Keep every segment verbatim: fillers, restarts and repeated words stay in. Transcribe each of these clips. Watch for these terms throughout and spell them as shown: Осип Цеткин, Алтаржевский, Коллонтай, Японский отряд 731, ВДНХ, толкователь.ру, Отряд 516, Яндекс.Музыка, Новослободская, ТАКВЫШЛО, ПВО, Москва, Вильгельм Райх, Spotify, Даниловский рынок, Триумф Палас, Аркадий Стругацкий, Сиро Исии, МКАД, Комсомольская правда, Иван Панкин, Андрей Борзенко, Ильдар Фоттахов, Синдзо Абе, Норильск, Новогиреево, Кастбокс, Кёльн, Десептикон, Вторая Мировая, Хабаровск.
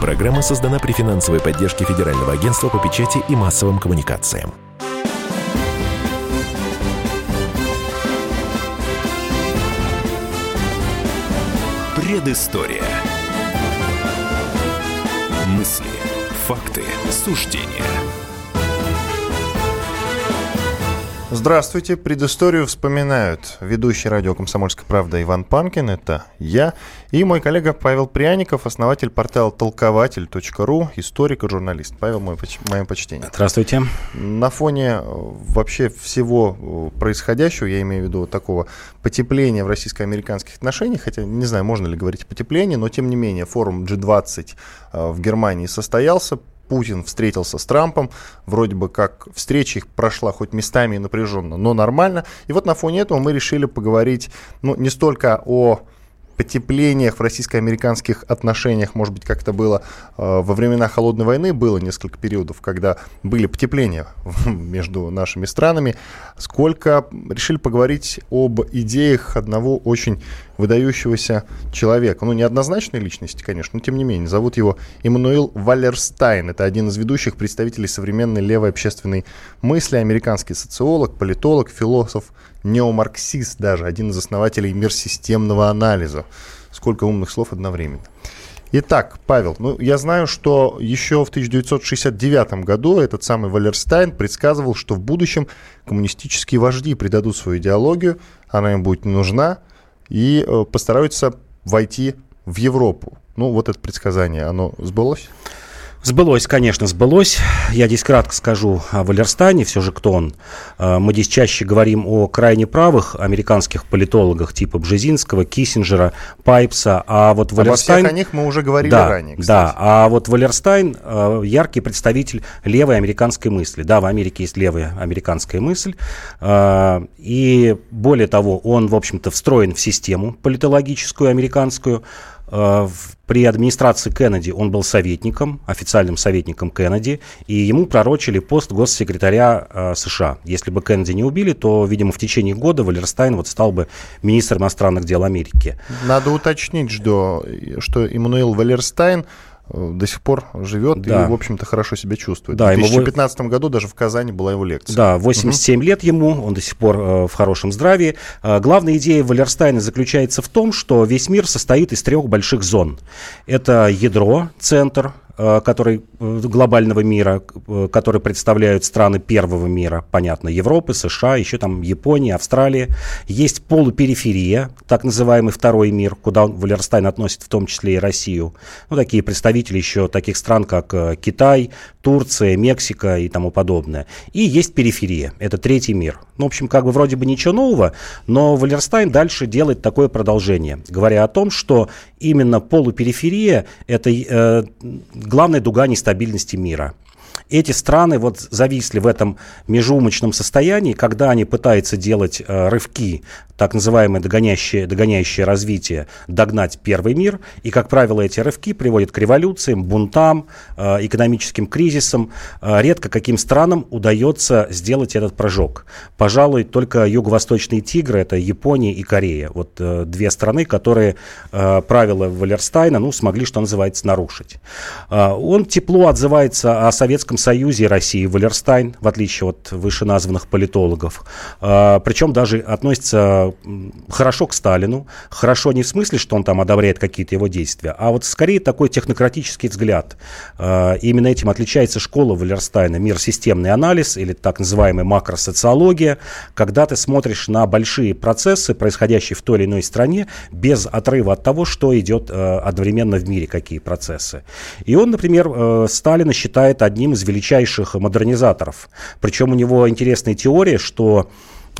Программа создана при финансовой поддержке Федерального агентства по печати и массовым коммуникациям. Предыстория. Мысли, факты, суждения. Здравствуйте. Предысторию вспоминают ведущий радио «Комсомольская правда» Иван Панкин, это я, и мой коллега Павел Пряников, основатель портала толкователь точка ру, историк и журналист. Павел, мое моё почтение. Здравствуйте. На фоне вообще всего происходящего, я имею в виду такого потепления в российско-американских отношениях, хотя не знаю, можно ли говорить о потеплении, но тем не менее форум джи двадцать в Германии состоялся. Путин встретился с Трампом, вроде бы как встреча их прошла хоть местами и напряженно, но нормально. И вот на фоне этого мы решили поговорить ну, не столько о потеплениях в российско-американских отношениях, может быть, как это было э, во времена Холодной войны, было несколько периодов, когда были потепления между нашими странами, сколько решили поговорить об идеях одного очень выдающегося человека. Ну, неоднозначной личности, конечно, но тем не менее. Зовут его Иммануил Валлерстайн. Это один из ведущих представителей современной левой общественной мысли, американский социолог, политолог, философ, неомарксист даже, один из основателей мирсистемного анализа. Сколько умных слов одновременно. Итак, Павел, ну, я знаю, что еще в тысяча девятьсот шестьдесят девятом году этот самый Валлерстайн предсказывал, что в будущем коммунистические вожди предадут свою идеологию, она им будет не нужна, и постараются войти в Европу. Ну, вот это предсказание, оно сбылось? Сбылось, конечно, сбылось. Я здесь кратко скажу о Валлерстайне, все же кто он. Мы здесь чаще говорим о крайне правых американских политологах типа Бжезинского, Киссинджера, Пайпса. А вот Валлерстайн... Обо всех о них мы уже говорили да, ранее, кстати. Да, а вот Валлерстайн яркий представитель левой американской мысли. Да, в Америке есть левая американская мысль. И более того, он, в общем-то, встроен в систему политологическую американскую. При администрации Кеннеди он был советником, официальным советником Кеннеди, и ему пророчили пост госсекретаря э, США. Если бы Кеннеди не убили, то, видимо, в течение года Валлерстайн вот стал бы министром иностранных дел Америки. Надо уточнить, что, что Иммануил Валлерстайн до сих пор живет да. и, в общем-то, хорошо себя чувствует. Да, в две тысячи пятнадцатом ему... году даже в Казани была его лекция. Да, восемьдесят семь угу. лет ему, он до сих пор э, в хорошем здравии. Э, главная идея Валлерстайна заключается в том, что весь мир состоит из трех больших зон. Это ядро, центр, который, глобального мира, который представляют страны первого мира, понятно, Европы, США, еще там Япония, Австралия. Есть полупериферия, так называемый второй мир, куда Валлерстайн относит в том числе и Россию. Ну, такие представители еще таких стран, как Китай, Турция, Мексика и тому подобное. И есть периферия, это третий мир. Ну, в общем, как бы вроде бы ничего нового, но Валлерстайн дальше делает такое продолжение, говоря о том, что именно полупериферия – это э, главная дуга нестабильности мира. Эти страны вот зависли в этом межумочном состоянии, когда они пытаются делать э, рывки, так называемое догоняющее, догоняющее развитие, догнать первый мир. И, как правило, эти рывки приводят к революциям, бунтам, э, экономическим кризисам. Э, редко каким странам удается сделать этот прыжок. Пожалуй, только юго-восточные тигры, это Япония и Корея. Вот э, две страны, которые э, правила Валлерстайна ну, смогли, что называется, нарушить. Э, он тепло отзывается о Советском В Советском Союзе и России Валлерстайн, в отличие от вышеназванных политологов, а, причем даже относится хорошо к Сталину, хорошо не в смысле, что он там одобряет какие-то его действия, а вот скорее такой технократический взгляд. А, именно этим отличается школа Валлерстайна, мир-системный анализ или так называемая макросоциология, когда ты смотришь на большие процессы, происходящие в той или иной стране, без отрыва от того, что идет а, одновременно в мире, какие процессы. И он, например, а, Сталина считает одним из величайших модернизаторов. Причем у него интересная теория, что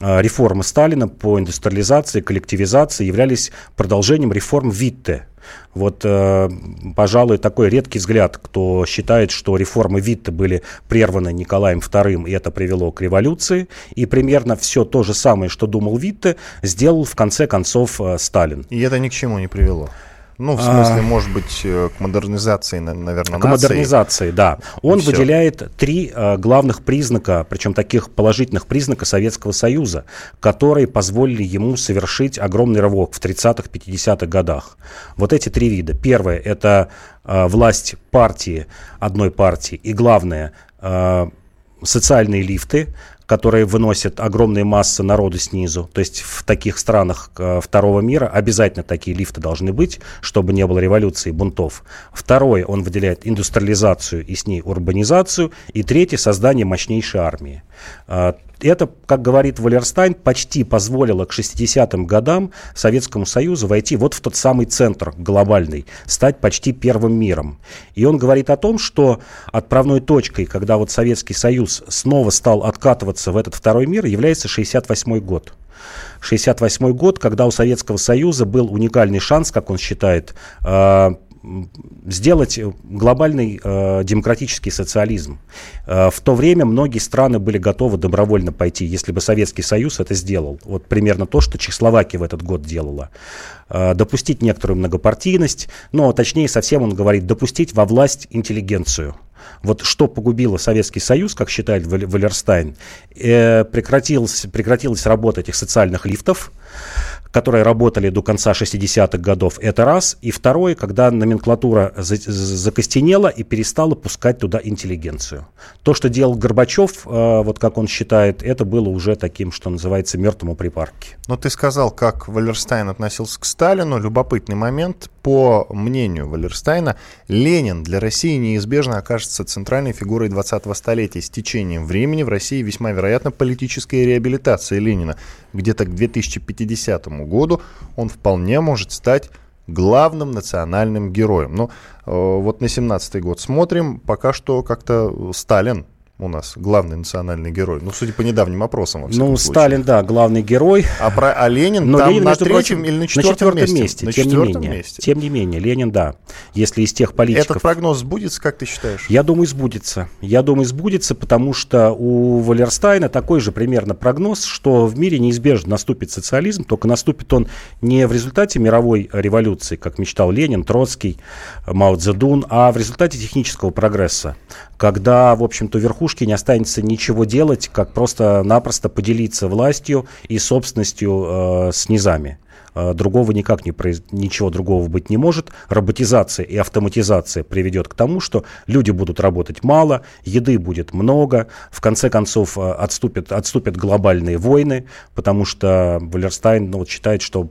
реформы Сталина по индустриализации, коллективизации являлись продолжением реформ Витте. Вот, э, пожалуй, такой редкий взгляд, кто считает, что реформы Витте были прерваны Николаем вторым, и это привело к революции. И примерно все то же самое, что думал Витте, сделал в конце концов э, Сталин. И это ни к чему не привело. Ну, в смысле, а... может быть, к модернизации, наверное, к нации. Модернизации, да. Он Все. выделяет три а, главных признака, причем таких положительных признака Советского Союза, которые позволили ему совершить огромный рывок в тридцатых-пятидесятых годах. Вот эти три вида. Первое – это а, власть партии, одной партии, и главное а, – социальные лифты, которые выносят огромные массы народу снизу. То есть в таких странах э, второго мира обязательно такие лифты должны быть, чтобы не было революции, бунтов. Второе, он выделяет индустриализацию и с ней урбанизацию. И третье, создание мощнейшей армии. Э, это, как говорит Валлерстайн, почти позволило к шестидесятым годам Советскому Союзу войти вот в тот самый центр глобальный, стать почти первым миром. И он говорит о том, что отправной точкой, когда вот Советский Союз снова стал откатываться в этот второй мир, является шестьдесят восьмой год. шестьдесят восьмой год, когда у Советского Союза был уникальный шанс, как он считает, э- сделать глобальный э, демократический социализм. Э, в то время многие страны были готовы добровольно пойти, если бы Советский Союз это сделал. Вот примерно то, что Чехословакия в этот год делала. Э, допустить некоторую многопартийность, но точнее совсем он говорит, допустить во власть интеллигенцию. Вот что погубило Советский Союз, как считает Валлерстайн, э, прекратилась, прекратилась работа этих социальных лифтов, которые работали до конца шестидесятых годов, это раз. И второе, когда номенклатура за- закостенела и перестала пускать туда интеллигенцию. То, что делал Горбачев, э, вот как он считает, это было уже таким, что называется, мертвому припарке. Но ты сказал, как Валлерстайн относился к Сталину. Любопытный момент. По мнению Валлерстайна, Ленин для России неизбежно окажется центральной фигурой двадцатого столетия. С течением времени в России весьма вероятно политическая реабилитация Ленина. Где-то к две тысячи пятидесятому году он вполне может стать главным национальным героем. Но э, вот на семнадцатый год смотрим, пока что как-то Сталин у нас главный национальный герой. Ну, судя по недавним опросам, во всяком Ну, случае. Сталин, да, главный герой. А, про, а Ленин но там Ленин, на третьем прочим, или на четвертом, на четвертом месте? месте? На тем четвертом не менее, месте. Тем не менее, Ленин, да. Если из тех политиков... Этот прогноз сбудется, как ты считаешь? Я думаю, сбудется. Я думаю, сбудется, потому что у Валлерстайна такой же примерно прогноз, что в мире неизбежно наступит социализм, только наступит он не в результате мировой революции, как мечтал Ленин, Троцкий, Мао Цзэдун, а в результате технического прогресса, когда, в общем-то, верхушка не останется ничего делать, как просто-напросто поделиться властью и собственностью э, с низами. Э, другого никак не произ... ничего другого быть не может. Роботизация и автоматизация приведет к тому, что люди будут работать мало, еды будет много, в конце концов э, отступят, отступят глобальные войны, потому что Валлерстайн ну, вот, считает, что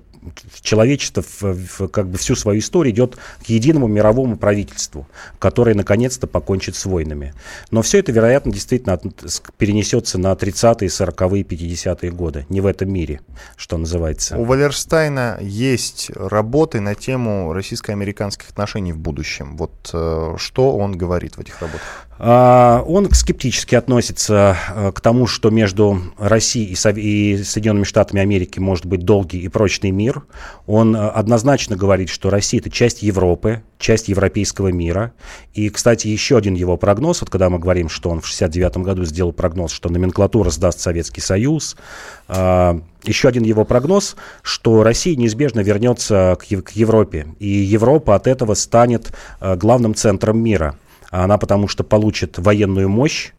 человечество в, в, как бы всю свою историю идет к единому мировому правительству, которое наконец-то покончит с войнами. Но все это, вероятно, действительно от, перенесется на тридцатые, сороковые, пятидесятые годы. Не в этом мире, что называется. У Валлерстайна есть работы на тему российско-американских отношений в будущем. Вот э, что он говорит в этих работах? А, он скептически относится а, к тому, что между Россией и, Сов... и Соединенными Штатами Америки может быть долгий и прочный мир. Он однозначно говорит, что Россия – это часть Европы, часть европейского мира. И, кстати, еще один его прогноз, вот когда мы говорим, что он в шестьдесят девятом году сделал прогноз, что номенклатура сдаст Советский Союз, э, еще один его прогноз, что Россия неизбежно вернется к, к Европе, и Европа от этого станет э, главным центром мира. Она потому что получит военную мощь,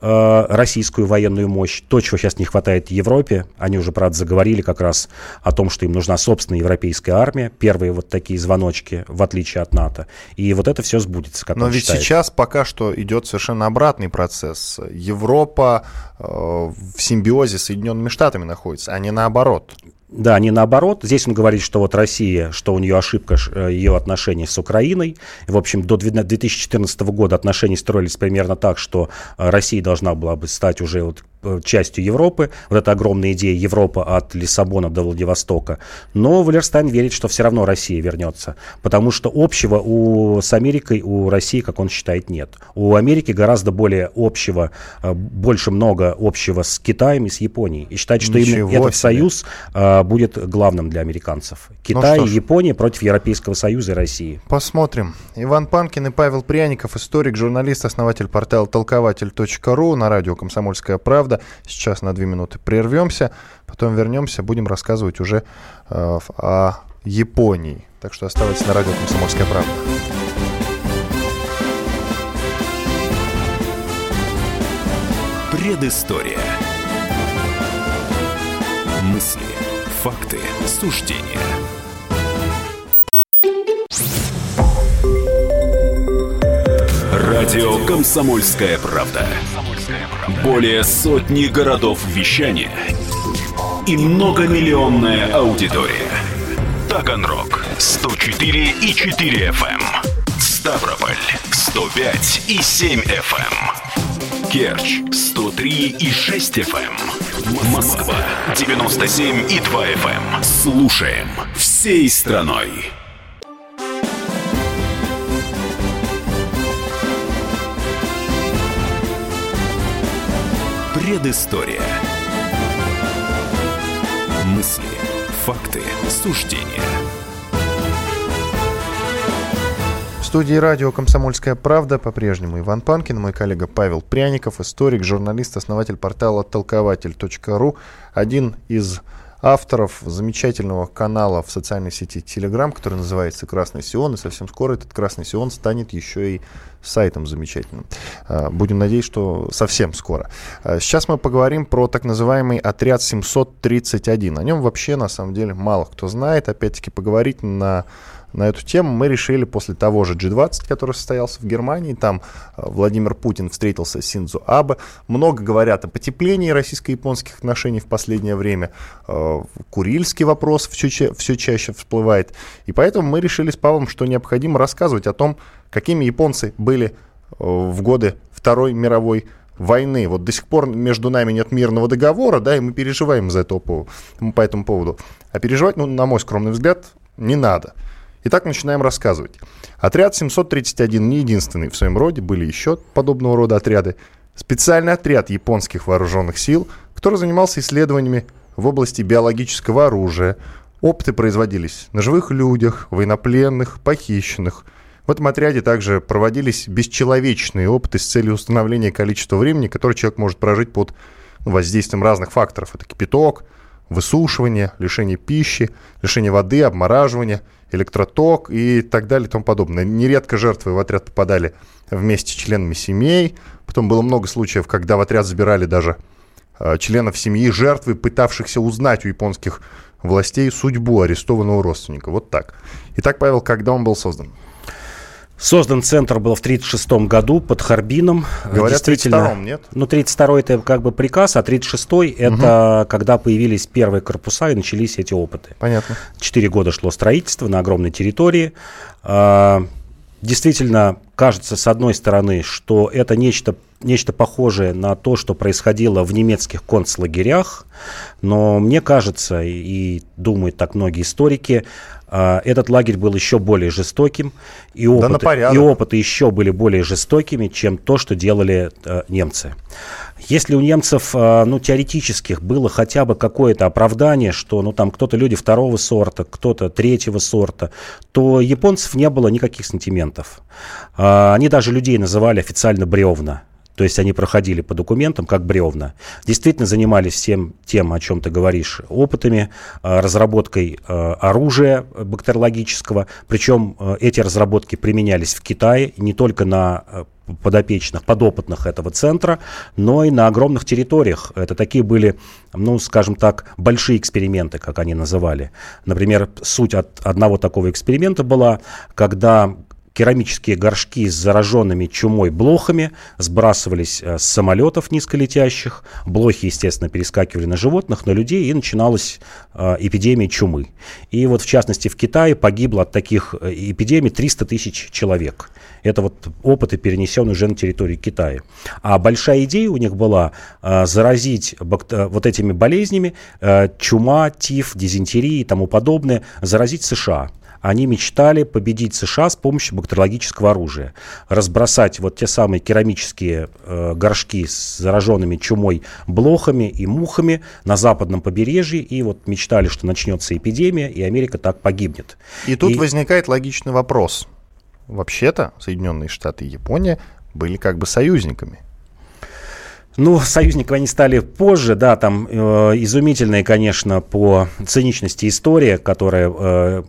российскую военную мощь, то, чего сейчас не хватает Европе. Они уже, правда, заговорили как раз о том, что им нужна собственная европейская армия, первые вот такие звоночки, в отличие от НАТО. И вот это все сбудется, как он считает. Но ведь сейчас пока что идет совершенно обратный процесс. Европа э, в симбиозе с Соединенными Штатами находится, а не наоборот. Да, не наоборот. Здесь он говорит, что вот Россия, что у нее ошибка, ее отношения с Украиной. В общем, до две тысячи четырнадцатого года отношения строились примерно так, что Россия должна была бы стать уже вот частью Европы. Вот эта огромная идея Европа от Лиссабона до Владивостока. Но Валлерстайн верит, что все равно Россия вернется, потому что общего у, с Америкой у России, как он считает, нет. У Америки гораздо более общего, больше много общего с Китаем и с Японией. И считает, что Ничего именно этот себе. союз а, будет главным для американцев. Китай ну и Япония против Европейского Союза и России. Посмотрим. Иван Панкин и Павел Пряников, историк, журналист, основатель портала толкователь точка ру на радио «Комсомольская правда». Сейчас на две минуты прервемся, потом вернемся, будем рассказывать уже э, о Японии. Так что оставайтесь на радио «Комсомольская правда». Предыстория. Мысли, факты, суждения. Радио «Комсомольская правда». Более сотни городов вещания и многомиллионная аудитория. Таганрог сто четыре и четыре эф эм, Ставрополь сто пять и семь эф эм, Керчь сто три и шесть эф эм, Москва девяносто семь и два эф эм. Слушаем всей страной. Предыстория. Мысли, факты, суждения. В студии радио «Комсомольская правда» по-прежнему Иван Панкин, мой коллега Павел Пряников, историк, журналист, основатель портала толкователь точка ру, один из авторов замечательного канала в социальной сети Telegram, который называется «Красный Сион», и совсем скоро этот «Красный Сион» станет еще и сайтом замечательным. Будем надеяться, что совсем скоро. Сейчас мы поговорим про так называемый «Отряд семьсот тридцать один». О нем вообще, на самом деле, мало кто знает. Опять-таки, поговорить на... На эту тему мы решили после того же джи двадцать, который состоялся в Германии. Там Владимир Путин встретился с Синдзо Абе. Много говорят о потеплении российско-японских отношений в последнее время. Курильский вопрос все, все чаще всплывает. И поэтому мы решили с Павлом, что необходимо рассказывать о том, какими японцы были в годы Второй мировой войны. Вот до сих пор между нами нет мирного договора, да, и мы переживаем за это по, по этому поводу. А переживать, ну, на мой скромный взгляд, не надо. Итак, начинаем рассказывать. Отряд семьсот тридцать один не единственный в своем роде, были еще подобного рода отряды. Специальный отряд японских вооруженных сил, который занимался исследованиями в области биологического оружия. Опыты производились на живых людях, военнопленных, похищенных. В этом отряде также проводились бесчеловечные опыты с целью установления количества времени, которое человек может прожить под воздействием разных факторов. Это кипяток, высушивание, лишение пищи, лишение воды, обмораживание, электроток и так далее и тому подобное. Нередко жертвы в отряд попадали вместе с членами семей. Потом было много случаев, когда в отряд забирали даже э, членов семьи жертвы, пытавшихся узнать у японских властей судьбу арестованного родственника. Вот так. Итак, Павел, когда он был создан? Создан центр был в тридцать шестом году под Харбином. Говорят, в тридцать втором, нет? Ну, тридцать второй это как бы приказ, а тридцать шестой это угу. когда появились первые корпуса и начались эти опыты. Понятно. Четыре года шло строительство на огромной территории. Действительно, кажется, с одной стороны, что это нечто, нечто похожее на то, что происходило в немецких концлагерях, но мне кажется, и думают так многие историки, этот лагерь был еще более жестоким, и опыты, да, и опыты еще были более жестокими, чем то, что делали э, немцы. Если у немцев, э, ну, теоретических было хотя бы какое-то оправдание, что, ну, там кто-то люди второго сорта, кто-то третьего сорта, то японцев не было никаких сантиментов. Э, они даже людей называли официально бревна. То есть они проходили по документам как бревна, действительно занимались всем тем, о чем ты говоришь, опытами, разработкой оружия бактериологического. Причем эти разработки применялись в Китае не только на подопечных, подопытных этого центра, но и на огромных территориях. Это такие были, ну, скажем так, большие эксперименты, как они называли. Например, суть от одного такого эксперимента была, когда... Керамические горшки с зараженными чумой блохами сбрасывались с самолетов низколетящих. Блохи, естественно, перескакивали на животных, на людей, и начиналась эпидемия чумы. И вот, в частности, в Китае погибло от таких эпидемий триста тысяч человек. Это вот опыты перенесены уже на территорию Китая. А большая идея у них была заразить вот этими болезнями чума, тиф, дизентерия и тому подобное, заразить США. Они мечтали победить США с помощью бактериологического оружия. Разбросать вот те самые керамические э, горшки с зараженными чумой блохами и мухами на западном побережье. И вот мечтали, что начнется эпидемия, и Америка так погибнет. И тут и... возникает логичный вопрос. Вообще-то Соединенные Штаты и Япония были как бы союзниками. Ну, союзниками они стали позже, да, там э, изумительная, конечно, по циничности история, которая э,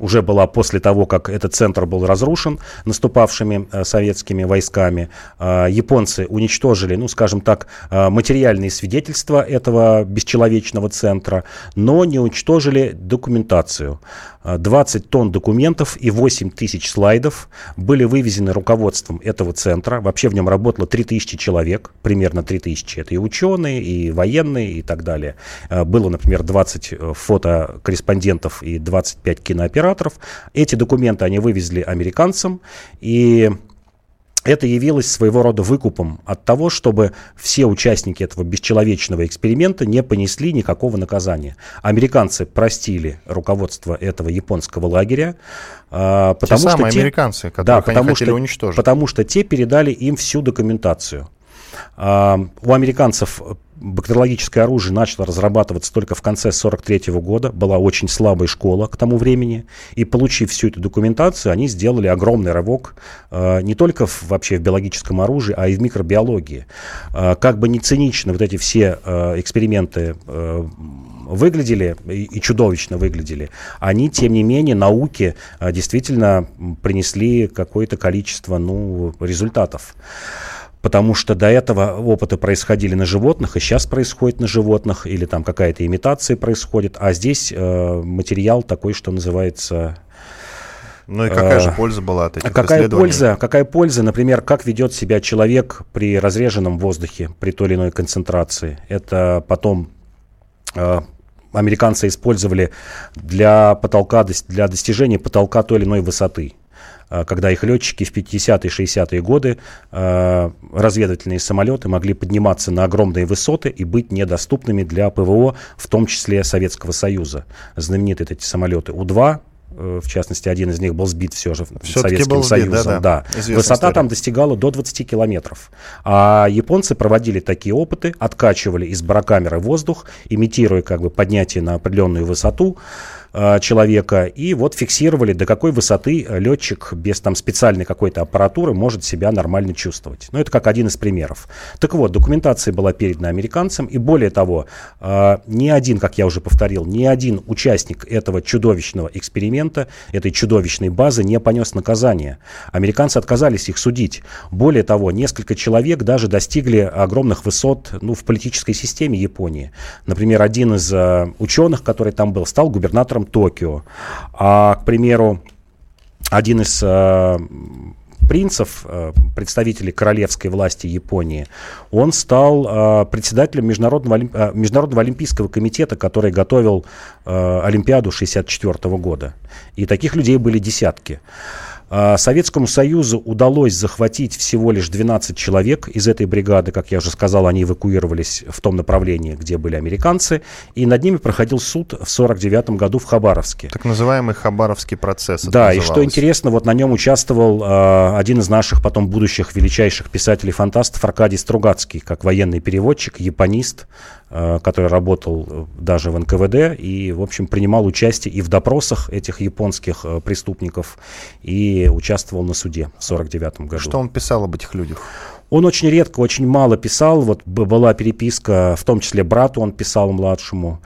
уже была после того, как этот центр был разрушен наступавшими э, советскими войсками. Э, японцы уничтожили, ну, скажем так, э, материальные свидетельства этого бесчеловечного центра, но не уничтожили документацию. двадцать тонн документов и восемь тысяч слайдов были вывезены руководством этого центра. Вообще в нем работало три тысячи человек, примерно три тысячи. Это и ученые, и военные, и так далее. Было, например, двадцать фотокорреспондентов и двадцать пять кинооператоров. Эти документы они вывезли американцам, и это явилось своего рода выкупом от того, чтобы все участники этого бесчеловечного эксперимента не понесли никакого наказания. Американцы простили руководство этого японского лагеря. Потому те самые что те, американцы, которые да, они хотели что, уничтожить. Потому что те передали им всю документацию. У американцев бактериологическое оружие начало разрабатываться только в конце сорок третьего года. Была очень слабая школа к тому времени. И, получив всю эту документацию, они сделали огромный рывок э, не только в, вообще в биологическом оружии, а и в микробиологии. Э, как бы не цинично вот эти все э, эксперименты э, выглядели и, и чудовищно выглядели, они, тем не менее, науке э, действительно принесли какое-то количество ну, результатов. Потому что до этого опыты происходили на животных, и сейчас происходит на животных, или там какая-то имитация происходит, а здесь э, материал такой, что называется... Ну и какая же польза была от этих какая исследований? Польза, какая польза, например, как ведет себя человек при разреженном воздухе, при той или иной концентрации? Это потом... Э, американцы использовали для потолка, для достижения потолка той или иной высоты. Когда их летчики в пятидесятые-шестидесятые годы э, разведывательные самолеты могли подниматься на огромные высоты и быть недоступными для ПВО, в том числе Советского Союза. Знамениты эти самолеты У-два, э, в частности, один из них был сбит все же Все-таки Советским был Союзом. Сбит, да, да. Да. Высота история. Там достигала до двадцати километров. А японцы проводили такие опыты, откачивали из барокамеры воздух, имитируя как бы поднятие на определенную высоту человека, и вот фиксировали, до какой высоты летчик без там специальной какой-то аппаратуры может себя нормально чувствовать. Ну, это как один из примеров. Так вот, документация была передана американцам, и более того, ни один, как я уже повторил, ни один участник этого чудовищного эксперимента, этой чудовищной базы не понес наказания. Американцы отказались их судить. Более того, несколько человек даже достигли огромных высот, ну, в политической системе Японии. Например, один из ученых, который там был, стал губернатором Токио. А, к примеру, один из э, принцев, э, представителей королевской власти Японии, он стал э, председателем Международного, э, Международного олимпийского комитета, который готовил э, Олимпиаду шестьдесят четвёртого года. И таких людей были десятки. Советскому Союзу удалось захватить всего лишь двенадцать человек из этой бригады. Как я уже сказал, они эвакуировались в том направлении, где были американцы. И над ними проходил суд в сорок девятом году в Хабаровске. Так называемый Хабаровский процесс. Да, называлось. И что интересно, вот на нем участвовал э, один из наших потом будущих величайших писателей-фантастов Аркадий Стругацкий, как военный переводчик, японист, э, который работал даже в эн ка вэ дэ и, в общем, принимал участие и в допросах этих японских э, преступников, и участвовал на суде в сорок девятом году. Что он писал об этих людях? Он очень редко, очень мало писал. Вот была переписка, в том числе брату он писал, младшему,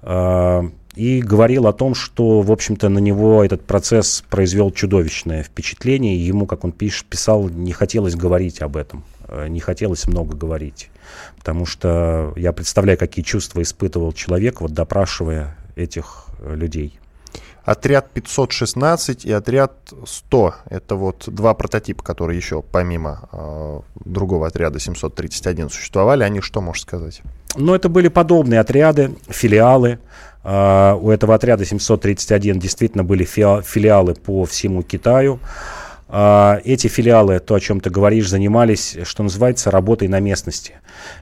э- и говорил о том, что, в общем-то, на него этот процесс произвел чудовищное впечатление, и ему, как он пишет, писал, не хотелось говорить об этом, э- не хотелось много говорить, потому что я представляю, какие чувства испытывал человек, вот допрашивая этих людей. Отряд пятьсот шестнадцать и отряд сто. Это вот два прототипа, которые еще помимо э, другого отряда семьсот тридцать один существовали. Они что, можешь сказать? Ну, это были подобные отряды, филиалы. Э, у этого отряда семьсот тридцать один действительно были фи- филиалы по всему Китаю. Эти филиалы, то, о чем ты говоришь, занимались, что называется, работой на местности.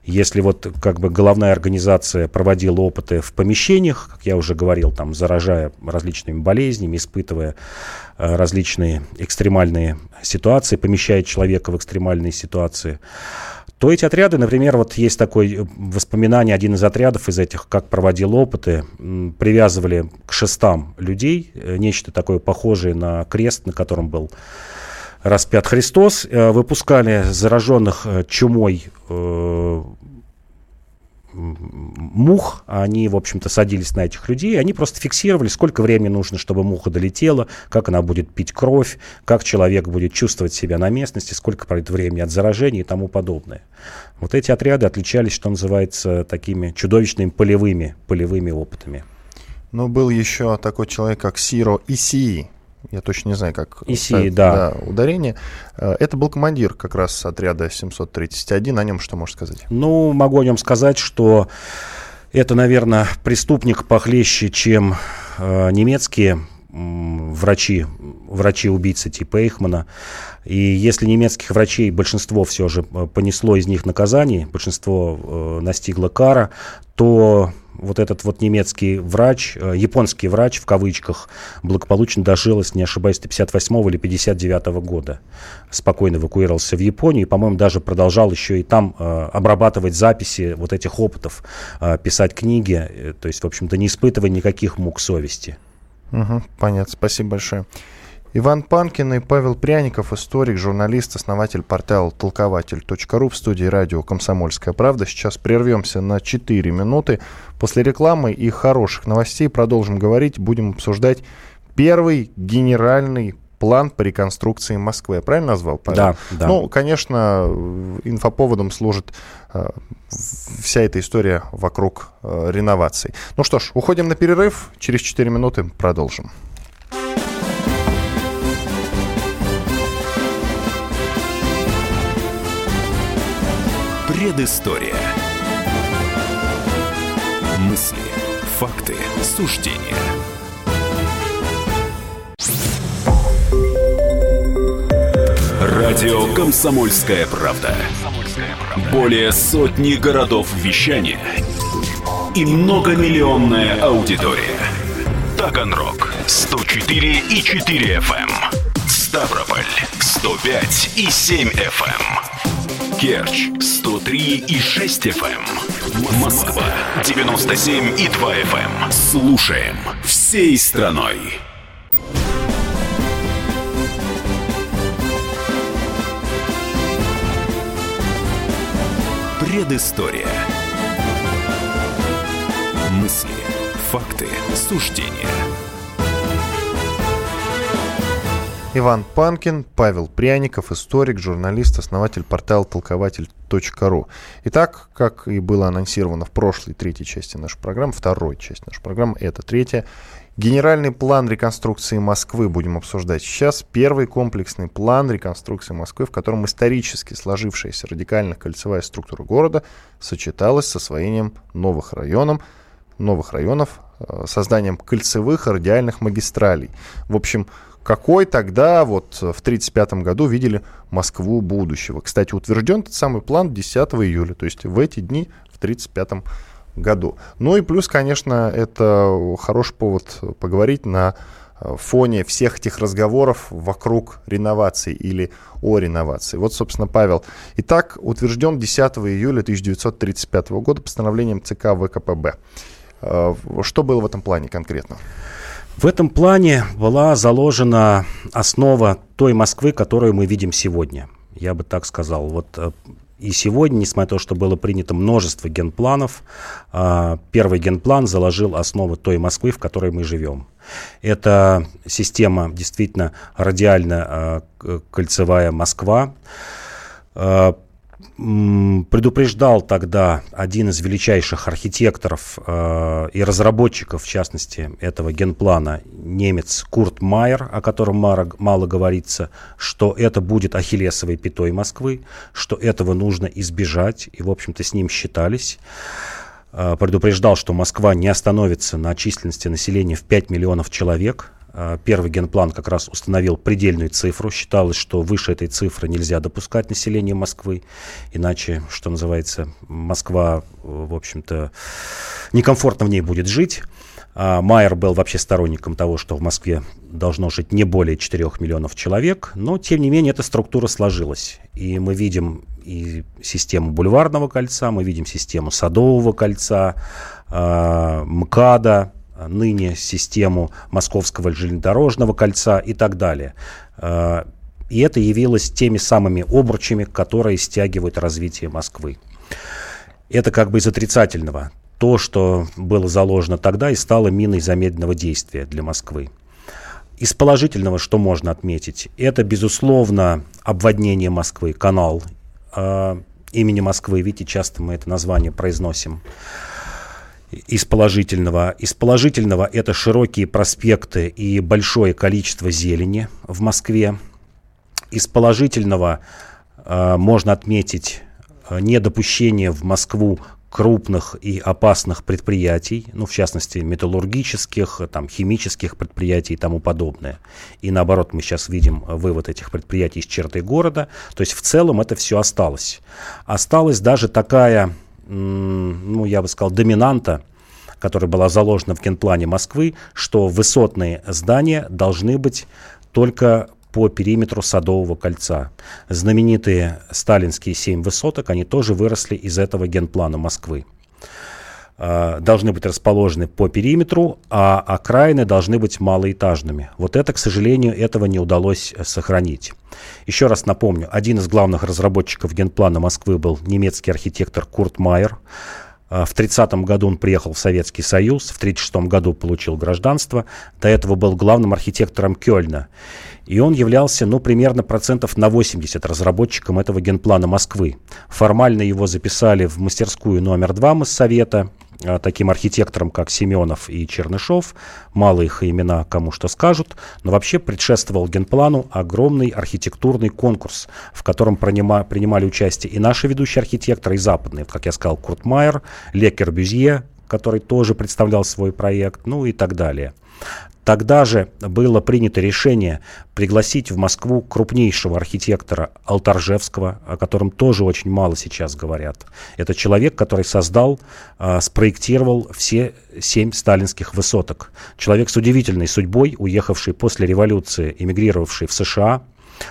Если вот как бы головная организация проводила опыты в помещениях, как я уже говорил, там, заражая различными болезнями, испытывая различные экстремальные ситуации, помещая человека в экстремальные ситуации, то эти отряды, например, вот есть такое воспоминание, один из отрядов из этих, как проводил опыты, привязывали к шестам людей, нечто такое похожее на крест, на котором был распят Христос, выпускали зараженных чумой э, мух, они, в общем-то, садились на этих людей, они просто фиксировали, сколько времени нужно, чтобы муха долетела, как она будет пить кровь, как человек будет чувствовать себя на местности, сколько пройдет времени от заражения и тому подобное. Вот эти отряды отличались, что называется, такими чудовищными полевыми, полевыми опытами. Но был еще такой человек, как Сиро Исии. Я точно не знаю, как Исии, да. Да, ударение. Это был командир как раз отряда семьсот тридцать один. О нем что можешь сказать? Ну, могу о нем сказать, что это, наверное, преступник похлеще, чем э, немецкие м, врачи, врачи-убийцы типа Эйхмана. И если немецких врачей большинство все же понесло из них наказание, большинство э, настигло кара, то... Вот этот вот немецкий врач, японский врач, в кавычках, благополучно дожил, если не ошибаюсь, до пятьдесят восьмого или пятьдесят девятого года. Спокойно эвакуировался в Японию и, по-моему, даже продолжал еще и там э, обрабатывать записи вот этих опытов, э, писать книги, э, то есть, в общем-то, не испытывая никаких мук совести. Угу, понятно, спасибо большое. Иван Панкин и Павел Пряников, историк, журналист, основатель портала толкователь точка ру, в студии радио «Комсомольская правда». Сейчас прервемся на четыре минуты. После рекламы и хороших новостей продолжим говорить. Будем обсуждать первый генеральный план по реконструкции Москвы. Я правильно назвал, Павел? Да, да. Ну, конечно, инфоповодом служит э, вся эта история вокруг э, реноваций. Ну что ж, уходим на перерыв. Через четыре минуты продолжим. Предыстория. Мысли, факты, суждения. Радио «Комсомольская правда». Более сотни городов вещания и многомиллионная аудитория. Таганрог сто четыре и четыре эф эм, Ставрополь сто пять и семь эф эм. Керчь сто три и шесть эф эм. Москва девяносто семь и два эф эм. Слушаем всей страной. Предыстория. Мысли, факты, суждения. Иван Панкин, Павел Пряников, историк, журналист, основатель портала толкователь точка ру. Итак, как и было анонсировано в прошлой третьей части нашей программы, второй части нашей программы, это третья. Генеральный план реконструкции Москвы будем обсуждать сейчас. Первый комплексный план реконструкции Москвы, в котором исторически сложившаяся радикально-кольцевая структура города сочеталась с освоением новых районов, новых районов, созданием кольцевых радиальных магистралей. В общем, какой тогда, вот в тридцать пятом году, видели Москву будущего. Кстати, утвержден этот самый план десятого июля, то есть в эти дни в тридцать пятом году. Ну и плюс, конечно, это хороший повод поговорить на фоне всех этих разговоров вокруг реновации или о реновации. Вот, собственно, Павел. Итак, утвержден десятого июля тысяча девятьсот тридцать пятого года постановлением ЦК ВКПБ. Что было в этом плане конкретно? В этом плане была заложена основа той Москвы, которую мы видим сегодня. Я бы так сказал. Вот и сегодня, несмотря на то, что было принято множество генпланов, первый генплан заложил основу той Москвы, в которой мы живем. Это система действительно радиально-кольцевая Москва. Предупреждал тогда один из величайших архитекторов э, и разработчиков, в частности, этого генплана, немец Курт Майер, о котором мало, мало говорится, что это будет ахиллесовой пятой Москвы, что этого нужно избежать, и, в общем-то, с ним считались. Э, предупреждал, что Москва не остановится на численности населения в пять миллионов человек. Первый генплан как раз установил предельную цифру. Считалось, что выше этой цифры нельзя допускать население Москвы. Иначе, что называется, Москва, в общем-то, некомфортно в ней будет жить. Майер был вообще сторонником того, что в Москве должно жить не более четырех миллионов человек. Но, тем не менее, эта структура сложилась. И мы видим и систему Бульварного кольца, мы видим систему Садового кольца, МКАДа, ныне систему Московского железнодорожного кольца и так далее. И это явилось теми самыми обручами, которые стягивают развитие Москвы. Это как бы из отрицательного. То, что было заложено тогда и стало миной замедленного действия для Москвы. Из положительного, что можно отметить, это, безусловно, обводнение Москвы, канал э, имени Москвы. Видите, часто мы это название произносим. Из положительного. Из положительного это широкие проспекты и большое количество зелени в Москве. Из положительного э, можно отметить недопущение в Москву крупных и опасных предприятий, ну, в частности, металлургических, там, химических предприятий и тому подобное. И наоборот, мы сейчас видим вывод этих предприятий из черты города. То есть в целом это все осталось. Осталась даже такая, ну, я бы сказал, доминанта, которая была заложена в генплане Москвы, что высотные здания должны быть только по периметру Садового кольца. Знаменитые сталинские семь высоток, они тоже выросли из этого генплана Москвы. Должны быть расположены по периметру, а окраины должны быть малоэтажными. Вот это, к сожалению, этого не удалось сохранить. Еще раз напомню, один из главных разработчиков генплана Москвы был немецкий архитектор Курт Майер. В тридцатом году он приехал в Советский Союз, в тридцать шестом году получил гражданство. До этого был главным архитектором Кёльна. И он являлся, ну, примерно процентов на восемьдесят разработчиком этого генплана Москвы. Формально его записали в мастерскую номер два Моссовета, таким архитекторам, как Семенов и Чернышов. Мало их имена, кому что скажут. Но вообще предшествовал генплану огромный архитектурный конкурс, в котором принима, принимали участие и наши ведущие архитекторы, и западные. Как я сказал, Курт Майер, Ле Корбюзье, который тоже представлял свой проект, ну и так далее. Тогда же было принято решение пригласить в Москву крупнейшего архитектора Алтаржевского, о котором тоже очень мало сейчас говорят. Это человек, который создал, а, спроектировал все семь сталинских высоток. Человек с удивительной судьбой, уехавший после революции, эмигрировавший в США,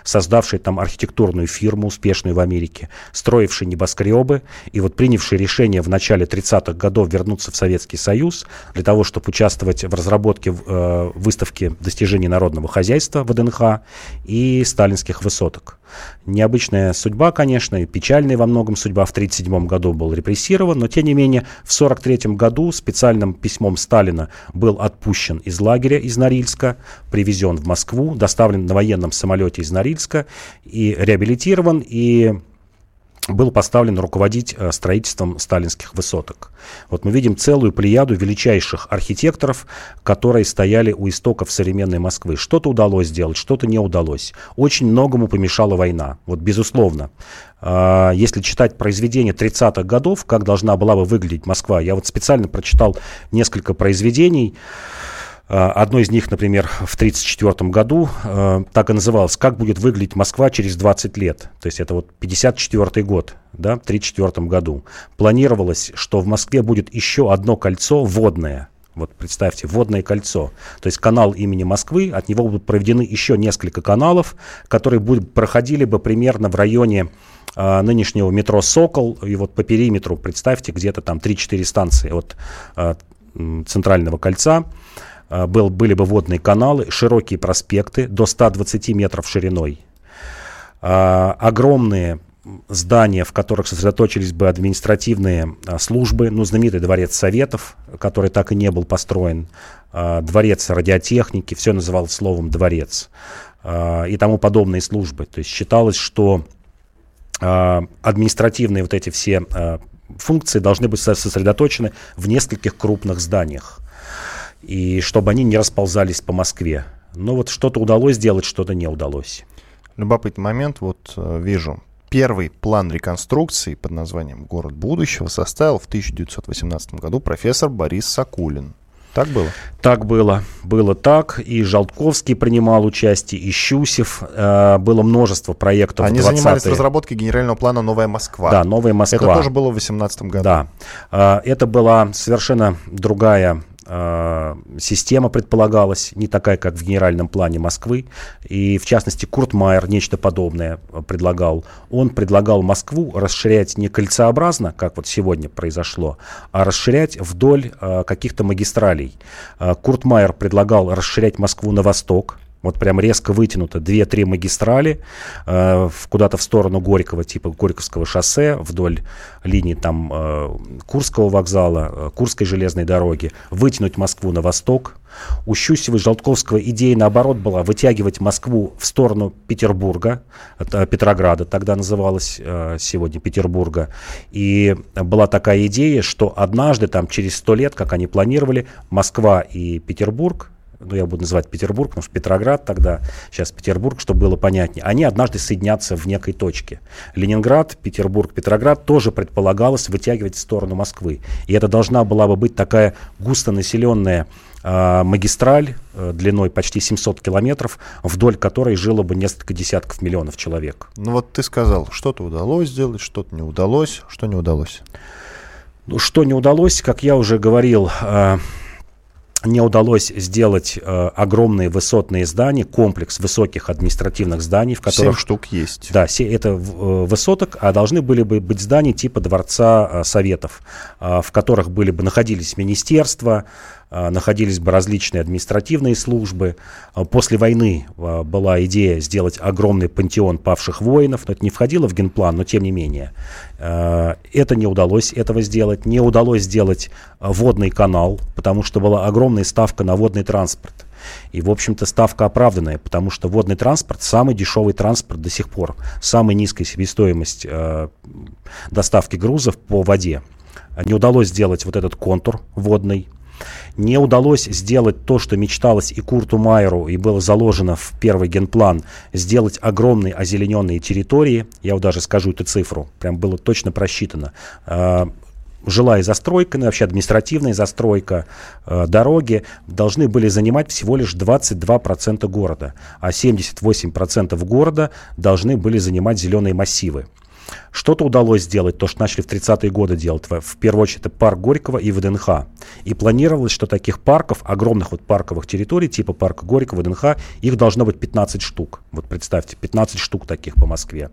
создавший там архитектурную фирму, успешную в Америке, строивший небоскребы и вот принявший решение в начале тридцатых годов вернуться в Советский Союз для того, чтобы участвовать в разработке э, выставки достижений народного хозяйства вэ дэ эн ха и сталинских высоток. Необычная судьба, конечно, и печальная во многом судьба. В тридцать седьмом году был репрессирован, но тем не менее в сорок третьем году специальным письмом Сталина был отпущен из лагеря из Норильска, привезен в Москву, доставлен на военном самолете из Норильска и реабилитирован, и был поставлен руководить строительством сталинских высоток. Вот мы видим целую плеяду величайших архитекторов, которые стояли у истоков современной Москвы. Что-то удалось сделать, что-то не удалось. Очень многому помешала война. Вот безусловно. Если читать произведения тридцатых годов, как должна была бы выглядеть Москва. Я вот специально прочитал несколько произведений. Одно из них, например, в тысяча девятьсот тридцать четвёртом году э, так и называлось «Как будет выглядеть Москва через двадцать лет». То есть это вот пятьдесят четвёртый год, да, в тысяча девятьсот тридцать четвёртом году. Планировалось, что в Москве будет еще одно кольцо водное. Вот представьте, водное кольцо. То есть канал имени Москвы, от него будут проведены еще несколько каналов, которые будут, проходили бы примерно в районе э, нынешнего метро «Сокол». И вот по периметру, представьте, где-то там три-четыре станции от э, центрального кольца. Был, были бы водные каналы, широкие проспекты до ста двадцати метров шириной. А, огромные здания, в которых сосредоточились бы административные а, службы, ну, знаменитый дворец Советов, который так и не был построен, а, дворец радиотехники, все называлось словом «дворец», а, и тому подобные службы. То есть считалось, что а, административные вот эти все а, функции должны быть сосредоточены в нескольких крупных зданиях. И чтобы они не расползались по Москве. Но вот что-то удалось сделать, что-то не удалось. Любопытный момент, вот вижу. Первый план реконструкции под названием «Город будущего» составил в тысяча девятьсот восемнадцатом году профессор Борис Сакулин. Так было? Так было. Было так. И Жалтковский принимал участие, и Щусев. Э, было множество проектов. Они занимались разработкой генерального плана «Новая Москва». Да, «Новая Москва». Это тоже было в две тысячи восемнадцатом году. Да. Э, это была совершенно другая система предполагалась, не такая, как в генеральном плане Москвы. И, в частности, Курт Майер нечто подобное предлагал. Он предлагал Москву расширять не кольцеобразно, как вот сегодня произошло, а расширять вдоль э, каких-то магистралей. Э, Курт Майер предлагал расширять Москву на восток, Вот прям резко вытянуто две-три магистрали э, куда-то в сторону Горького, типа Горьковского шоссе, вдоль линии там э, Курского вокзала, э, Курской железной дороги, вытянуть Москву на восток. У Щусева и Жолтковского идея, наоборот, была вытягивать Москву в сторону Петербурга, это Петрограда тогда называлась, э, сегодня Петербурга. И была такая идея, что однажды, там, через сто лет, как они планировали, Москва и Петербург, ну, я буду называть Петербург, потому что Петроград тогда, сейчас Петербург, чтобы было понятнее, они однажды соединятся в некой точке. Ленинград, Петербург, Петроград тоже предполагалось вытягивать в сторону Москвы. И это должна была бы быть такая густонаселенная э, магистраль э, длиной почти семьсот километров, вдоль которой жило бы несколько десятков миллионов человек. Ну вот ты сказал, что-то удалось сделать, что-то не удалось. Что не удалось? Ну, что не удалось, как я уже говорил... Э, Мне удалось сделать э, огромные высотные здания, комплекс высоких административных зданий, в которых... Семь штук есть. Да, се, это э, высоток, а должны были бы быть здания типа Дворца э, Советов, э, в которых были бы находились министерства, э, находились бы различные административные службы. Э, после войны э, была идея сделать огромный пантеон павших воинов, но это не входило в генплан, но тем не менее. Э, это не удалось этого сделать. Не удалось сделать водный канал, потому что была огромная ставка на водный транспорт. И, в общем-то, ставка оправданная, потому что водный транспорт – самый дешевый транспорт до сих пор. Самая низкая себестоимость э, доставки грузов по воде. Не удалось сделать вот этот контур водный. Не удалось сделать то, что мечталось и Курту Майеру, и было заложено в первый генплан, сделать огромные озелененные территории. Я вот даже скажу эту цифру, прям было точно просчитано. Жилая застройка, ну, вообще административная застройка, э, дороги должны были занимать всего лишь двадцать два процента города, а семьдесят восемь процентов города должны были занимать зеленые массивы. Что-то удалось сделать, то, что начали в тридцатые годы делать, в первую очередь это парк Горького и ВДНХ. И планировалось, что таких парков, огромных вот парковых территорий, типа парка Горького, ВДНХ, их должно быть пятнадцать штук. Вот представьте, пятнадцать штук таких по Москве.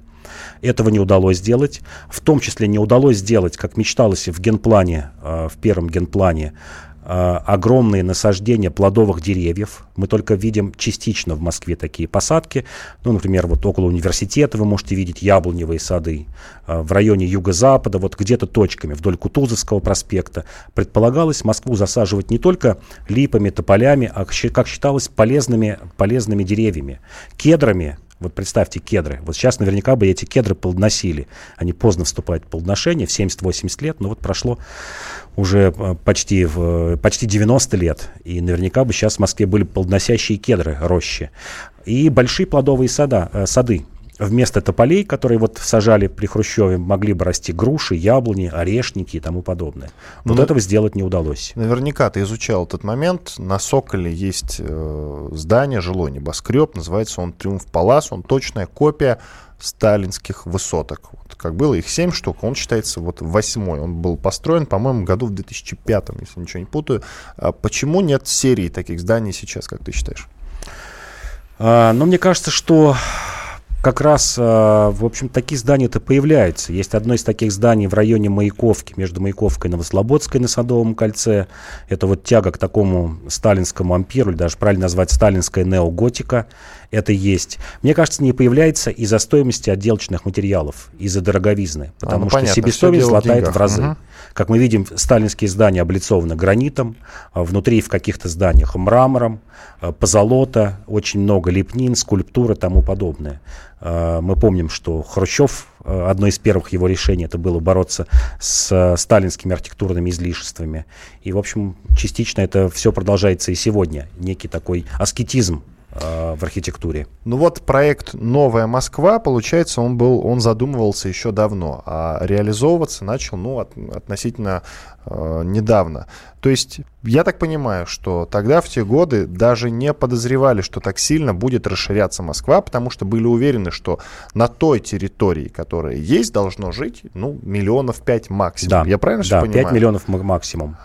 Этого не удалось сделать. В том числе не удалось сделать, как мечталось в генплане, в первом генплане, огромные насаждения плодовых деревьев. Мы только видим частично в Москве такие посадки. Ну, например, вот около университета вы можете видеть яблоневые сады. В районе юго-запада, вот где-то точками, вдоль Кутузовского проспекта. Предполагалось Москву засаживать не только липами, тополями, а, как считалось, полезными, полезными деревьями. Кедрами. Вот представьте, кедры. Вот сейчас наверняка бы эти кедры плодоносили. Они поздно вступают в плодоношение, в семьдесят-восемьдесят лет, но вот прошло уже почти, почти девяносто лет. И наверняка бы сейчас в Москве были плодоносящие кедры, рощи. И большие плодовые сада, сады. Вместо тополей, которые вот сажали при Хрущеве, могли бы расти груши, яблони, орешники и тому подобное. Вот ну, этого сделать не удалось. Наверняка ты изучал этот момент. На Соколе есть э, здание, жилой небоскреб. Называется он «Триумф Палас». Он точная копия сталинских высоток. Вот, как было их семь штук, он считается вот восьмой. Он был построен, по-моему, году в две тысячи пятом, если ничего не путаю. А почему нет серии таких зданий сейчас, как ты считаешь? А, ну, мне кажется, что... Как раз, в общем, такие здания-то появляются. Есть одно из таких зданий в районе Маяковки, между Маяковкой и Новослободской на Садовом кольце. Это вот тяга к такому сталинскому ампиру, или даже правильно назвать сталинская неоготика. Это есть. Мне кажется, не появляется из-за стоимости отделочных материалов, из-за дороговизны, потому а, ну, что понятно, себестоимость латает в, в разы. Угу. Как мы видим, сталинские здания облицованы гранитом, внутри в каких-то зданиях мрамором, позолота, очень много лепнин, скульптуры и тому подобное. Мы помним, что Хрущев, одно из первых его решений, это было бороться с сталинскими архитектурными излишествами. И, в общем, частично это все продолжается и сегодня. Некий такой аскетизм в архитектуре. Ну вот проект «Новая Москва», получается, он был, он задумывался еще давно, а реализовываться начал, ну, от, относительно э, недавно. То есть, я так понимаю, что тогда, в те годы, даже не подозревали, что так сильно будет расширяться Москва, потому что были уверены, что на той территории, которая есть, должно жить, ну, миллионов пять максимум. Да. Я правильно да, все понимаю? Да, пять миллионов максимум.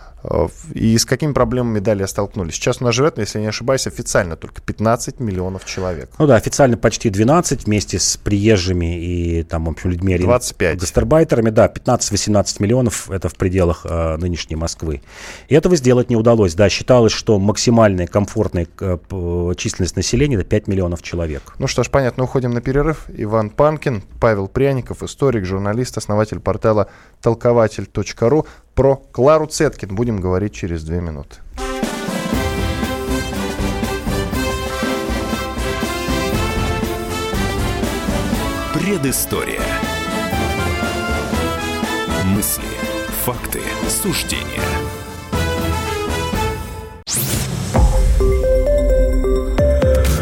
И с какими проблемами далее столкнулись? Сейчас у нас живет, если я не ошибаюсь, официально только пятнадцать миллионов человек. Ну да, официально почти двенадцать, вместе с приезжими и там, в общем, людьми, гастарбайтерами. Да, пятнадцать-восемнадцать миллионов, это в пределах э, нынешней Москвы. И этого сделать не удалось. Да, считалось, что максимальная комфортная э, численность населения — это пять миллионов человек. Ну что ж, понятно, уходим на перерыв. Иван Панкин, Павел Пряников, историк, журналист, основатель портала толкователь точка ру. Про Клару Цеткин будем говорить через две минуты. Предыстория. Мысли, факты, суждения.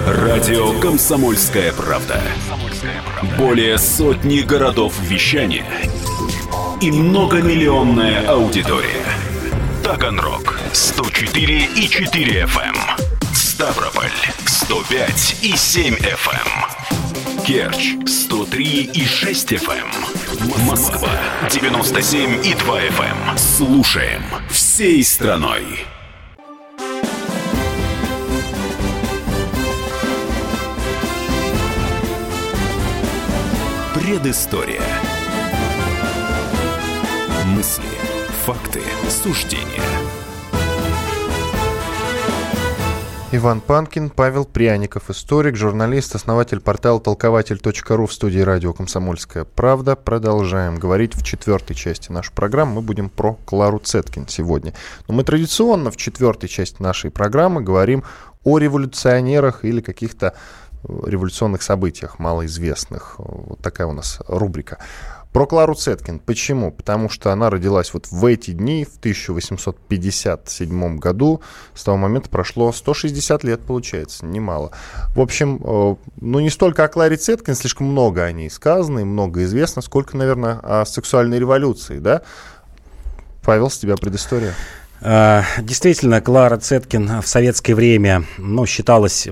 Радио «Комсомольская правда». Более сотни городов вещания и многомиллионная аудитория. Таганрог сто четыре и четыре эф эм, Ставрополь сто пять и семь эф эм, Керчь сто три и шесть эф эм, Москва девяносто семь и два эф эм. Слушаем всей страной. Предыстория. Мысли, факты, суждения. Иван Панкин, Павел Пряников, историк, журналист, основатель портала толкователь точка ру в студии радио «Комсомольская правда». Продолжаем говорить в четвертой части нашей программы. Мы будем про Клару Цеткин сегодня. Но мы традиционно в четвертой части нашей программы говорим о революционерах или каких-то революционных событиях малоизвестных. Вот такая у нас рубрика. Про Клару Цеткин. Почему? Потому что она родилась вот в эти дни, в тысяча восемьсот пятьдесят седьмом году. С того момента прошло сто шестьдесят лет, получается, немало. В общем, ну не столько о Кларе Цеткин, слишком много о ней сказано и много известно, сколько, наверное, о сексуальной революции, да? Павел, с тебя предыстория. Действительно, Клара Цеткин в советское время, ну, считалась...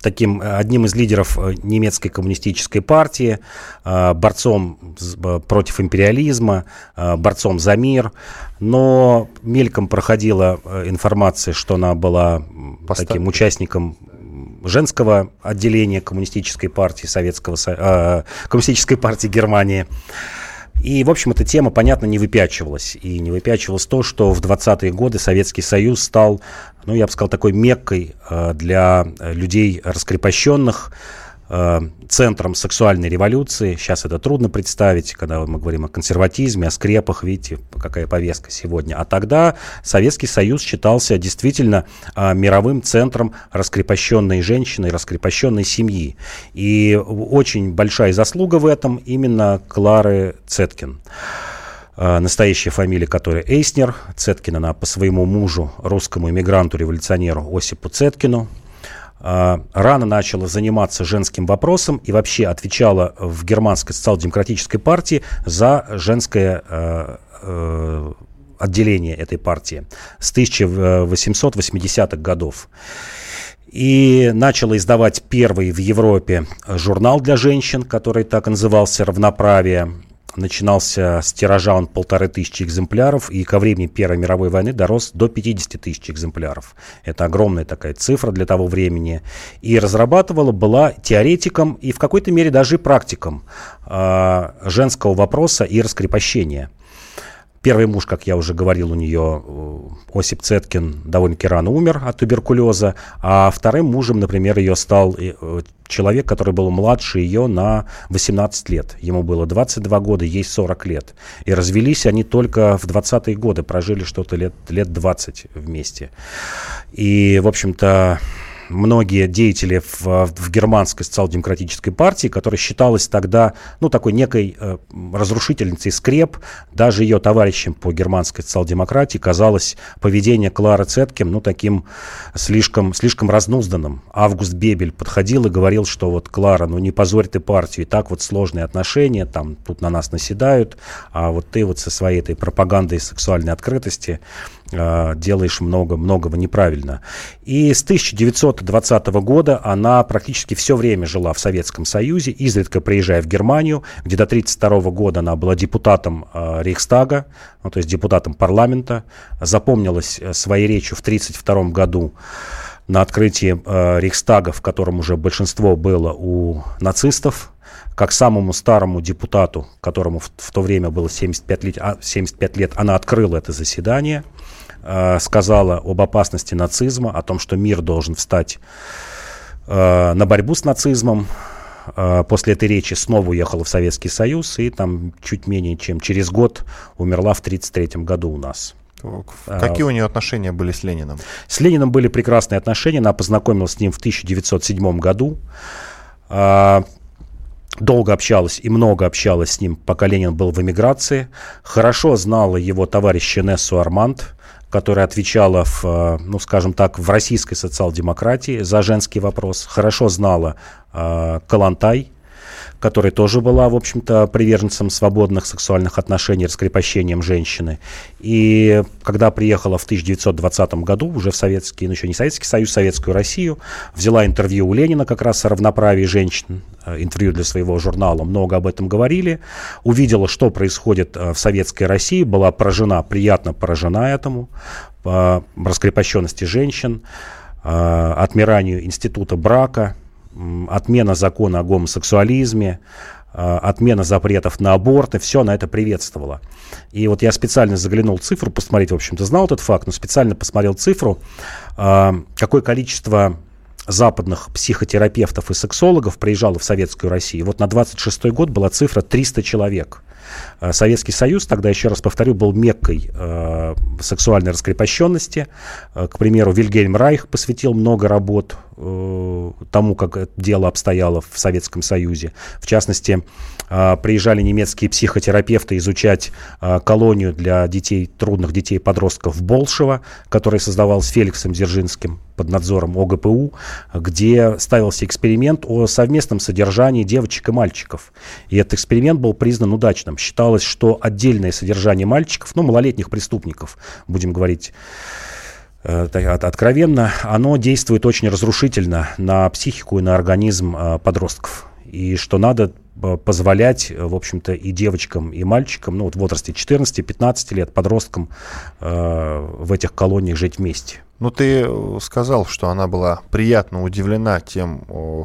таким одним из лидеров немецкой коммунистической партии, борцом против империализма, борцом за мир. Но мельком проходила информация, что она была Поставь. таким участником женского отделения коммунистической партии, Советского, э, коммунистической партии Германии. И, в общем, эта тема, понятно, не выпячивалась. И не выпячивалось то, что в двадцатые годы Советский Союз стал, ну, я бы сказал, такой меккой для людей раскрепощенных, центром сексуальной революции. Сейчас это трудно представить, когда мы говорим о консерватизме, о скрепах, видите, какая повестка сегодня. А тогда Советский Союз считался действительно мировым центром раскрепощенной женщины, раскрепощенной семьи. И очень большая заслуга в этом именно Клары Цеткин. Настоящая фамилия которой Эйснер. Цеткин она по своему мужу, русскому эмигранту-революционеру Осипу Цеткину, рано начала заниматься женским вопросом и вообще отвечала в германской социал-демократической партии за женское э, э, отделение этой партии с тысяча восемьсот восьмидесятых годов. И начала издавать первый в Европе журнал для женщин, который так и назывался «Равноправие». Начинался с тиража он полторы тысячи экземпляров, и ко времени Первой мировой войны дорос до пятьдесят тысяч экземпляров. Это огромная такая цифра для того времени. И разрабатывала, была теоретиком и в какой-то мере даже и практиком э, женского вопроса и раскрепощения. Первый муж, как я уже говорил, у нее, Осип Цеткин, довольно-таки рано умер от туберкулеза, а вторым мужем, например, ее стал человек, который был младше ее на восемнадцать лет. Ему было двадцать два года, ей сорок лет. И развелись они только в двадцатые годы, прожили что-то лет, лет двадцать вместе. И, в общем-то... Многие деятели в, в германской социал-демократической партии, которая считалась тогда, ну, такой некой э, разрушительницей скреп, даже ее товарищам по германской социал-демократии казалось поведение Клары Цеткин, ну, таким слишком, слишком разнузданным. Август Бебель подходил и говорил, что вот, Клара, ну, не позорь ты партию, и так вот сложные отношения, там, тут на нас наседают, а вот ты вот со своей этой пропагандой сексуальной открытости э, делаешь много, многого неправильно. И с тысяча девятьсот двадцатого года она практически все время жила в Советском Союзе, изредка приезжая в Германию, где до тысяча девятьсот тридцать второго года она была депутатом э, Рейхстага, ну, то есть депутатом парламента, запомнилась своей речью в тысяча девятьсот тридцать втором году на открытии э, Рейхстага, в котором уже большинство было у нацистов, как самому старому депутату, которому в, в то время было семьдесят пять лет, она открыла это заседание, э, сказала об опасности нацизма, о том, что мир должен встать э, на борьбу с нацизмом. Э, после этой речи снова уехала в Советский Союз и там чуть менее чем через год умерла в тысяча девятьсот тридцать третьем году у нас. Какие у нее отношения были с Лениным? С Лениным были прекрасные отношения. Она познакомилась с ним в тысяча девятьсот седьмом году. Долго общалась и много общалась с ним, пока Ленин был в эмиграции. Хорошо знала его товарища Инессу Арманд, которая отвечала, в, ну, скажем так, в российской социал-демократии за женский вопрос. Хорошо знала Коллонтай, которая тоже была, в общем-то, приверженцем свободных сексуальных отношений, раскрепощением женщины. И когда приехала в тысяча девятьсот двадцатом году, уже в Советский, ну еще не Советский Союз, Советскую Россию, взяла интервью у Ленина как раз о равноправии женщин, интервью для своего журнала, много об этом говорили, увидела, что происходит в Советской России, была поражена, приятно поражена этому, по раскрепощенности женщин, отмиранию института брака, отмена закона о гомосексуализме, отмена запретов на аборты, все она это приветствовала. И вот я специально заглянул цифру, посмотреть, в общем-то, знал этот факт, но специально посмотрел цифру, какое количество западных психотерапевтов и сексологов приезжало в Советскую Россию. Вот на двадцать шестой год была цифра триста человек. Советский Союз, тогда, еще раз повторю, был меккой э, сексуальной раскрепощенности. К примеру, Вильгельм Райх посвятил много работ э, тому, как дело обстояло в Советском Союзе. В частности, э, приезжали немецкие психотерапевты изучать э, колонию для детей, трудных детей-подростков в Болшево, которая создавалась Феликсом Дзержинским под надзором ОГПУ, где ставился эксперимент о совместном содержании девочек и мальчиков. И этот эксперимент был признан удачным. Считалось, что отдельное содержание мальчиков, ну, малолетних преступников, будем говорить э, откровенно, оно действует очень разрушительно на психику и на организм э, подростков. И что надо позволять, в общем-то, и девочкам, и мальчикам, ну, вот в возрасте четырнадцати-пятнадцати лет, подросткам э, в этих колониях жить вместе. Ну, ты сказал, что она была приятно удивлена тем,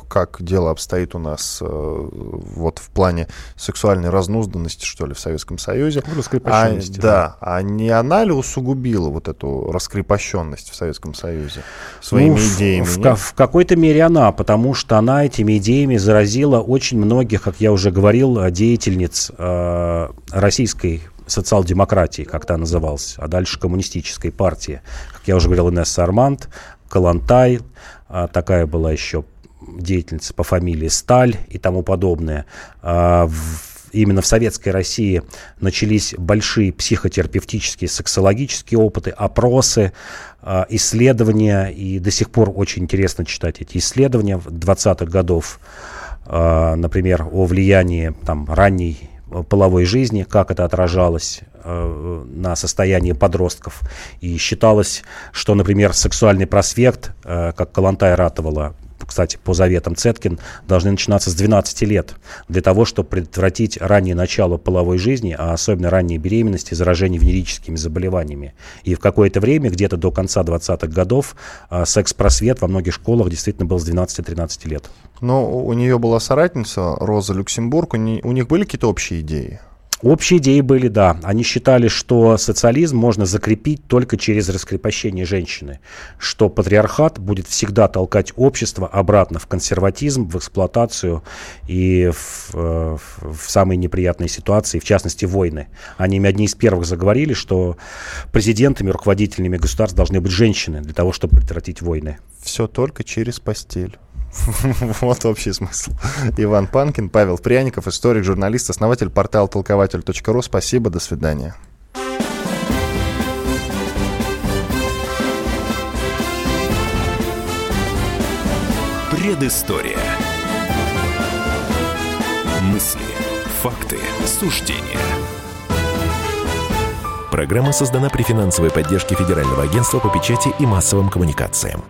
как дело обстоит у нас вот в плане сексуальной разнузданности, что ли, в Советском Союзе. Ну, раскрепощенности. А, да. да. А не она ли усугубила вот эту раскрепощенность в Советском Союзе своими ну, идеями? В, в, в какой-то мере она, потому что она этими идеями заразила очень многих, как я уже говорил, деятельниц э, российской социал-демократии, как та называлась, а дальше коммунистической партии. Как я уже говорил, Инесса Арманд, Коллонтай, а такая была еще деятельница по фамилии Сталь и тому подобное. А в, именно в Советской России начались большие психотерапевтические, сексологические опыты, опросы, а, исследования, и до сих пор очень интересно читать эти исследования двадцатых годов, а, например, о влиянии там, ранней половой жизни, как это отражалось э, на состоянии подростков. И считалось, что, например, сексуальный просвет, э, как Коллонтай ратовала, кстати, по заветам Цеткин, должны начинаться с двенадцати лет, для того, чтобы предотвратить раннее начало половой жизни, а особенно ранние беременности, заражение венерическими заболеваниями. И в какое-то время, где-то до конца двадцатых годов, э, секс-просвет во многих школах действительно был с двенадцати-тринадцати лет. Но у нее была соратница Роза Люксембург, у, не, у них были какие-то общие идеи? Общие идеи были, да. Они считали, что социализм можно закрепить только через раскрепощение женщины, что патриархат будет всегда толкать общество обратно в консерватизм, в эксплуатацию и в, в, в самые неприятные ситуации, в частности, войны. Они одни из первых заговорили, что президентами, руководителями государств должны быть женщины для того, чтобы предотвратить войны. Все только через постель. Вот общий смысл. Иван Панкин, Павел Пряников, историк, журналист, основатель портала толкователь точка ру. Спасибо, до свидания. Предыстория. Мысли, факты, суждения. Программа создана при финансовой поддержке Федерального агентства по печати и массовым коммуникациям.